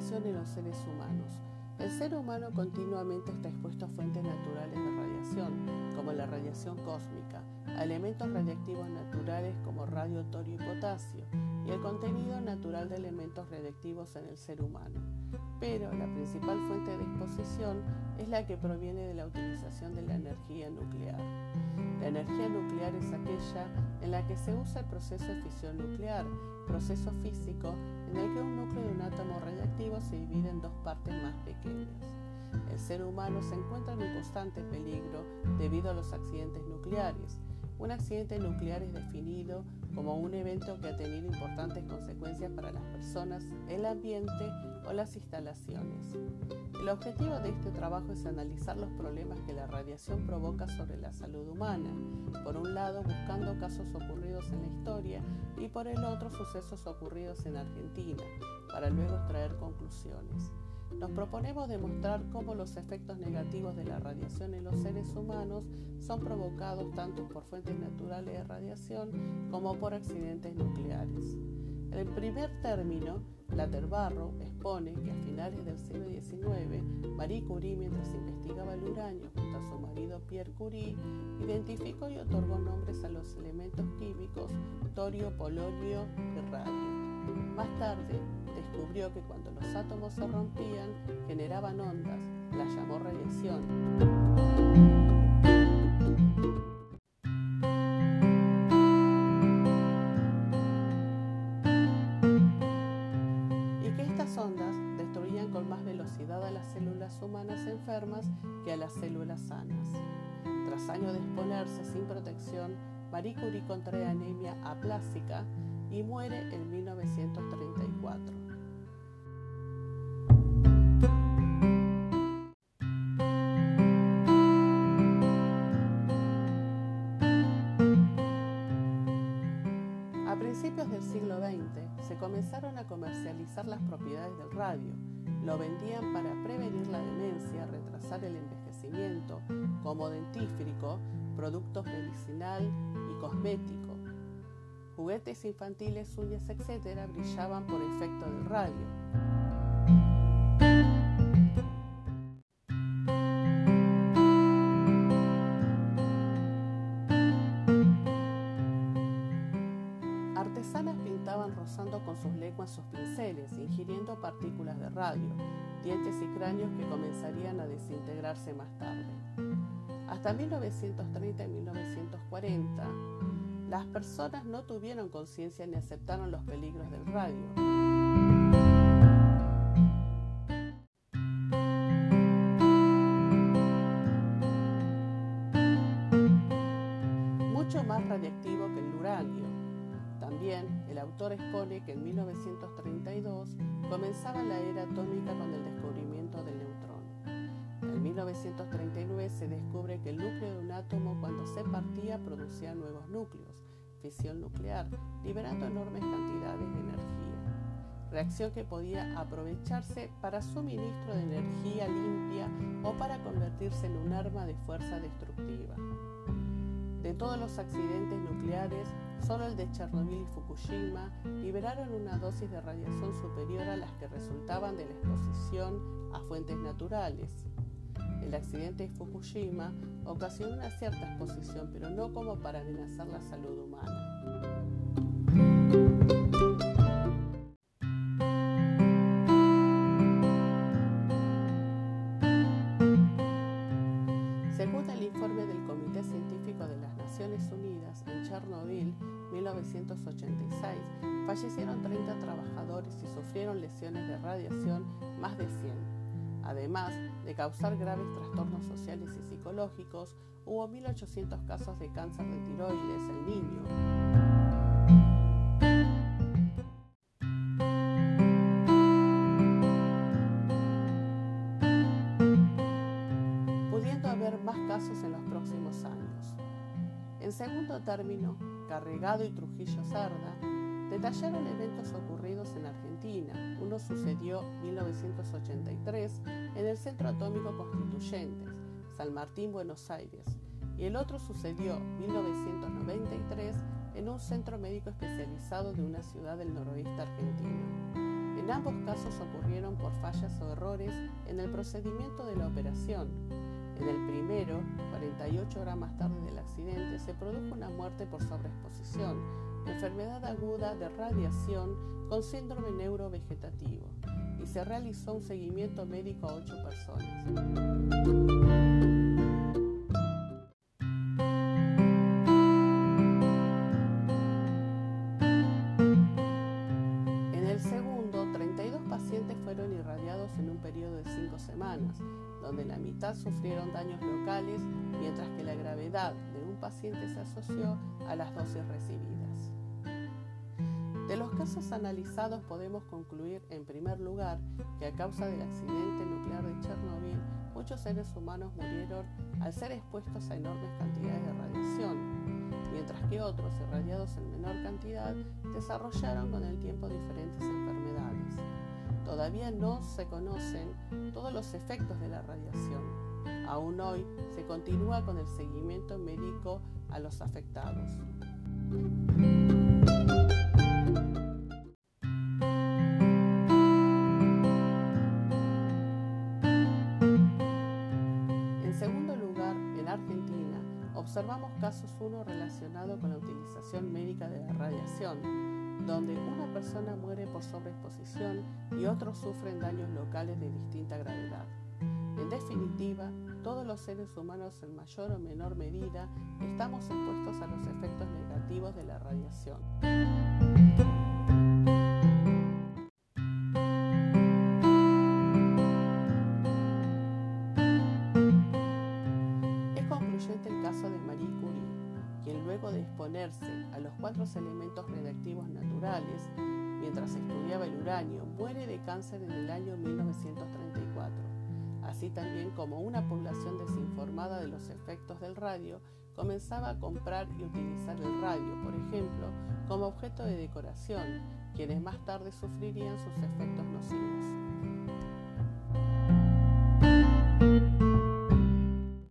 radiación en los seres humanos. El ser humano continuamente está expuesto a fuentes naturales de radiación, como la radiación cósmica, a elementos radiactivos naturales como radio, torio y potasio, y al contenido natural de elementos radiactivos en el ser humano. Pero la principal fuente de exposición es la que proviene de la utilización de la energía nuclear. La energía nuclear es aquella en la que se usa el proceso de fisión nuclear, proceso físico en el que un núcleo de un átomo radiactivo se divide en dos partes más pequeñas. El ser humano se encuentra en un constante peligro debido a los accidentes nucleares. Un accidente nuclear es definido como un evento que ha tenido importantes consecuencias para las personas, el ambiente o las instalaciones. El objetivo de este trabajo es analizar los problemas que la radiación provoca sobre la salud humana, por un lado buscando casos ocurridos en la historia y por el otro sucesos ocurridos en Argentina, para luego extraer conclusiones. Nos proponemos demostrar cómo los efectos negativos de la radiación en los seres humanos son provocados tanto por fuentes naturales de radiación como por accidentes nucleares. En primer término, Later Barro expone que a finales del siglo XIX, Marie Curie, mientras investigaba el uranio junto a su marido Pierre Curie, identificó y otorgó nombres a los elementos químicos torio, polonio y radio. Más tarde, descubrió que cuando los átomos se rompían, generaban ondas, las llamó radiación. Y que estas ondas destruían con más velocidad a las células humanas enfermas que a las células sanas. Tras años de exponerse sin protección, Marie Curie contrae anemia aplásica y muere en 1934. A principios del siglo XX se comenzaron a comercializar las propiedades del radio. Lo vendían para prevenir la demencia, retrasar el envejecimiento, como dentífrico, productos medicinal y cosmético. Juguetes infantiles, uñas, etc. brillaban por efecto del radio. Artesanas pintaban rozando con sus lenguas sus pinceles, ingiriendo partículas de radio, dientes y cráneos que comenzarían a desintegrarse más tarde. Hasta 1930 y 1940, las personas no tuvieron conciencia ni aceptaron los peligros del radio. Mucho más radiactivo que el uranio. También el autor expone que en 1932 comenzaba la era atómica con el descubrimiento del neutrón. En 1939 se descubre que el núcleo de un átomo cuando se partía producía nuevos núcleos, fisión nuclear, liberando enormes cantidades de energía, reacción que podía aprovecharse para suministro de energía limpia o para convertirse en un arma de fuerza destructiva. De todos los accidentes nucleares, solo el de Chernobyl y Fukushima liberaron una dosis de radiación superior a las que resultaban de la exposición a fuentes naturales. El accidente de Fukushima ocasionó una cierta exposición, pero no como para amenazar la salud humana. Según el informe del Comité Científico de las Naciones Unidas, en Chernobyl, 1986, fallecieron 30 trabajadores y sufrieron lesiones de radiación más de 100. Además de causar graves trastornos sociales y psicológicos, hubo 1.800 casos de cáncer de tiroides en niños. Pudiendo haber más casos en los próximos años. En segundo término, Carregado y Trujillo Sarda detallaron eventos ocurridos en Argentina. Uno sucedió en 1983 en el Centro Atómico Constituyentes, San Martín, Buenos Aires, y el otro sucedió en 1993 en un centro médico especializado de una ciudad del noroeste argentino. En En ambos casos ocurrieron por fallas o errores en el procedimiento de la operación. En el primero, 48 horas más tarde del accidente, se produjo una muerte por sobreexposición, enfermedad aguda de radiación con síndrome neurovegetativo, y se realizó un seguimiento médico a 8 personas. Donde la mitad sufrieron daños locales, mientras que la gravedad de un paciente se asoció a las dosis recibidas. De los casos analizados podemos concluir, en primer lugar, que a causa del accidente nuclear de Chernobyl, muchos seres humanos murieron al ser expuestos a enormes cantidades de radiación, mientras que otros, irradiados en menor cantidad, desarrollaron con el tiempo diferentes enfermedades. Todavía no se conocen todos los efectos de la radiación. Aún hoy se continúa con el seguimiento médico a los afectados. En segundo lugar, en Argentina, observamos casos 1 relacionado con la utilización médica de la radiación, donde una persona muere por sobreexposición y otros sufren daños locales de distinta gravedad. En definitiva, todos los seres humanos en mayor o menor medida estamos expuestos a los efectos negativos de la radiación. Es concluyente el caso de Marie Curie, quien luego de exponerse a los 4 elementos radiactivos naturales, mientras estudiaba el uranio, muere de cáncer en el año 1934, así también como una población desinformada de los efectos del radio comenzaba a comprar y utilizar el radio, por ejemplo, como objeto de decoración, quienes más tarde sufrirían sus efectos nocivos.